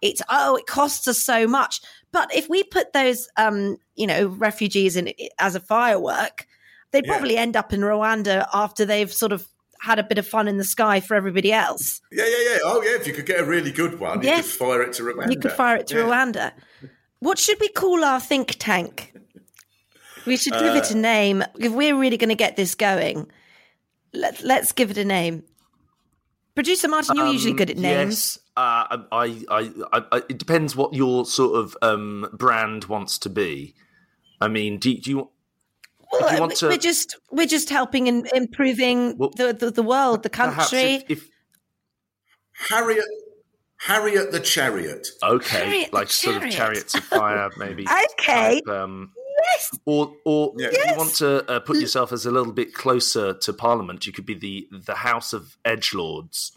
It's, it costs us so much. But if we put those, refugees in as a firework, they probably end up in Rwanda after they've sort of had a bit of fun in the sky for everybody else. Yeah. Oh, yeah, if you could get a really good one, yes, you could fire it to Rwanda. You could fire it to Rwanda. What should we call our think tank? We should give it a name. If we're really going to get this going, let's give it a name. Producer Martin, you're usually good at names. Yes. It depends what your sort of brand wants to be. I mean, do you? Well, we're just helping and improving the world, the country. If Harriet the Chariot. Okay, Harriet like sort chariot. Of chariots of fire, maybe. Okay. Type, yes. Or if you want to put yourself as a little bit closer to Parliament, you could be the House of Edgelords.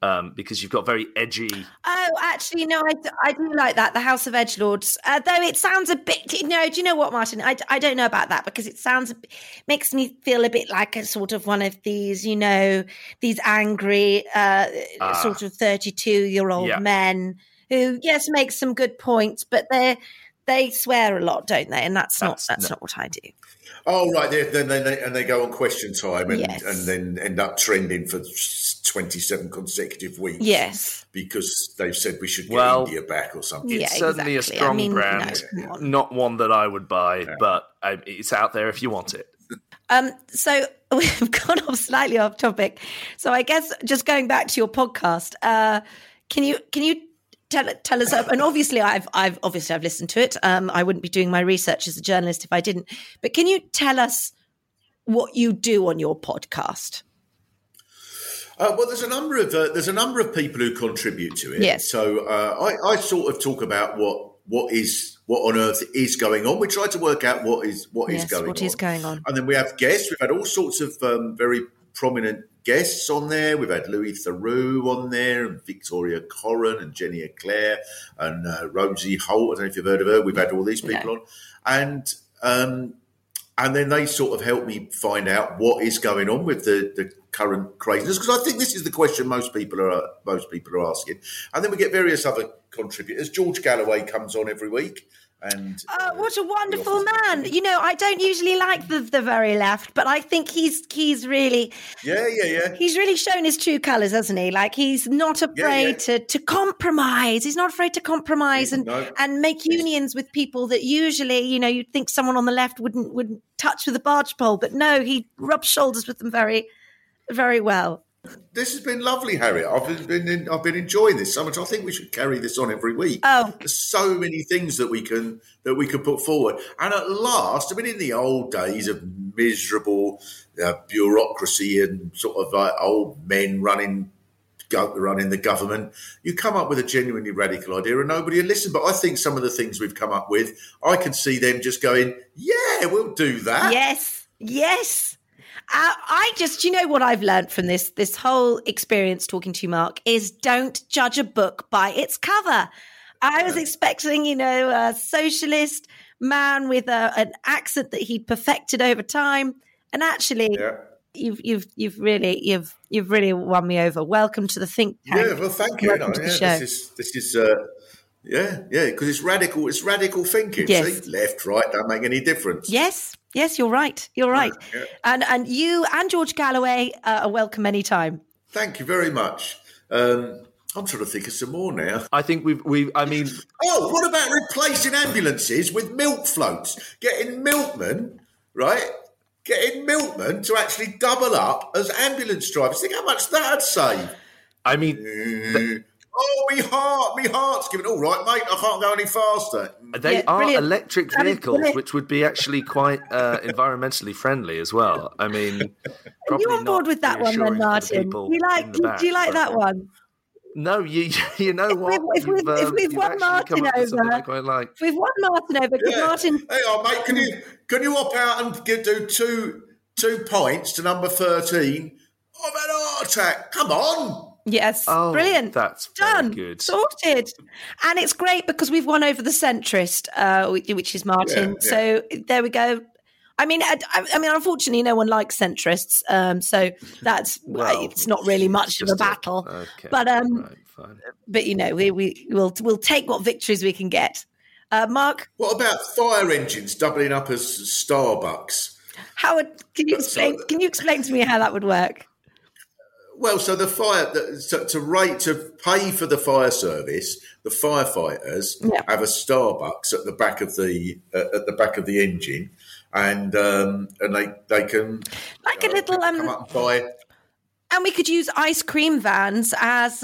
Because you've got very edgy. Oh, actually, no, I do like that, the House of Edgelords. Though it sounds a bit, do you know what, Martin? I don't know about that because it sounds, makes me feel a bit like a sort of one of these, these angry sort of 32-year-old men who, yes, make some good points, but they swear a lot, don't they? And that's not what I do. Oh, right. Then they go on Question Time and then end up trending for 27 consecutive weeks. Yes. Because they've said we should get India back or something. It's certainly a strong brand. No, not one that I would buy, but it's out there if you want it. So we've gone off slightly off topic. So I guess just going back to your podcast, can you tell us, and obviously I've listened to it. I wouldn't be doing my research as a journalist if I didn't. But can you tell us what you do on your podcast? Well, there's a number of people who contribute to it. Yes. So I sort of talk about what on earth is going on. We try to work out what is going on, and then we have guests. We've had all sorts of very prominent guests on there. We've had Louis Theroux on there, and Victoria Corrin, and Jenny Eclair, and Rosie Holt. I don't know if you've heard of her. We've had all these people on, and then they sort of help me find out what is going on with the current craziness, because I think this is the question most people are asking. And then we get various other contributors. George Galloway comes on every week. And what a wonderful man! I don't usually like the very left, but I think he's really he's really shown his true colours, hasn't he? Like he's not afraid to compromise. He's not afraid to compromise and make unions with people that usually you'd think someone on the left wouldn't touch with a barge pole, but no, he rubs shoulders with them very, very well. This has been lovely, Harriet. I've been enjoying this so much. I think we should carry this on every week. Oh, there's so many things that we can put forward. And at last, in the old days of miserable bureaucracy and sort of old men running the government, you come up with a genuinely radical idea and nobody will listen. But I think some of the things we've come up with, I can see them just going, "Yeah, we'll do that." Yes. I just, what I've learned from this whole experience talking to you, Mark, is don't judge a book by its cover. I was expecting, a socialist man with an accent that he'd perfected over time, and actually, you've really won me over. Welcome to the think tank. Yeah, well, thank you. Welcome to the show. This is. Because it's radical. It's radical thinking. Yes. See? Left, right, don't make any difference. Yes, you're right. Yeah. And you and George Galloway are welcome anytime. Thank you very much. I'm trying to think of some more now. I think we've oh, what about replacing ambulances with milk floats? Getting milkmen to actually double up as ambulance drivers. Think how much that'd save. Oh, my heart's giving. All right, mate, I can't go any faster. They are brilliant. Electric vehicles, which would be actually quite environmentally friendly as well. Are you on board with that one then, Martin? Do you like that one? No, you know what? If we've won Martin over, because Martin. Hey, mate, can you hop out and do two points to number 13? I've had a heart attack. Come on. Yes, oh, brilliant. That's done. Good. Sorted. And it's great because we've won over the centrist, which is Martin. Yeah. So there we go. I mean, unfortunately, no one likes centrists, so that's it's not really much of a battle. But fine. But we'll take what victories we can get. Mark, what about fire engines doubling up as Starbucks? Howard, can you explain to me how that would work? Well, so to pay for the fire service, the firefighters have a Starbucks at the back of the engine, and they can like a little come up and buy. And we could use ice cream vans as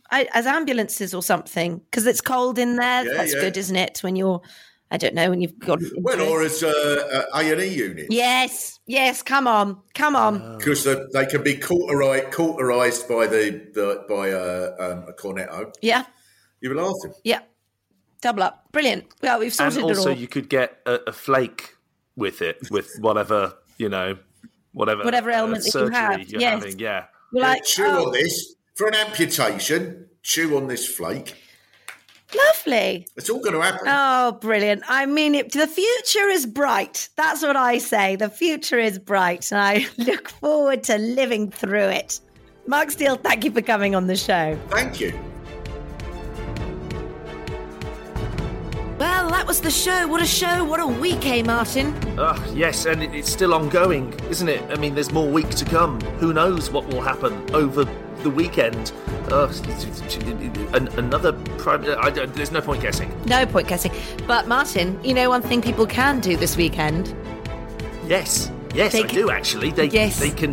ambulances or something, because it's cold in there. Yeah, that's good, isn't it? When you're, I don't know, when you've got or as A&E units. Yes. Come on. Because they can be cauterized by a cornetto. Yeah, you were laughing. Yeah, double up, brilliant. Well, we've sorted it all. And also, you could get a flake with it, with whatever Whatever element you have. Having, yeah. Chew on this. For an amputation, chew on this flake. Lovely. It's all going to happen. Oh, brilliant. I mean, the future is bright. That's what I say. The future is bright. And I look forward to living through it. Mark Steel, thank you for coming on the show. Thank you. Well, that was the show. What a show. What a week, eh, Martin? Yes, and it's still ongoing, isn't it? I mean, there's more week to come. Who knows what will happen over the weekend? There's no point guessing. No point guessing. But, Martin, you know one thing people can do this weekend? Yes, they do, actually. They can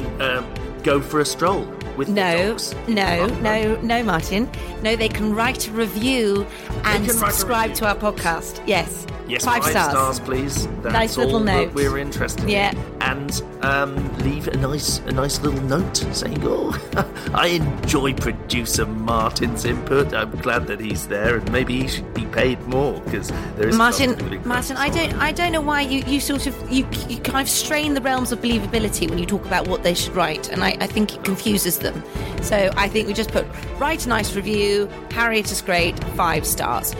go for a stroll. No, Martin. No, they can write a review and subscribe to our podcast. Yes, 5 stars, please. That's nice little note. That we're interested in. And leave a nice little note saying, "Oh, I enjoy producer Martin's input. I'm glad that he's there, and maybe he should be paid more because there is." Martin, I don't know why you kind of strain the realms of believability when you talk about what they should write, and I think it confuses them. So I think we just put write a nice review. Harriet is great. 5 stars.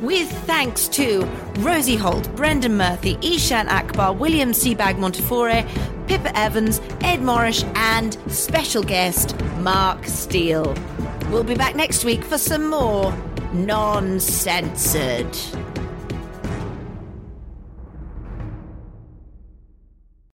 With thanks to Rosie Holt, Brendan Murphy, Eshaan Akbar, William Sebag Montefiore, Pippa Evans, Ed Morrish, and special guest Mark Steel. We'll be back next week for some more Non-Censored.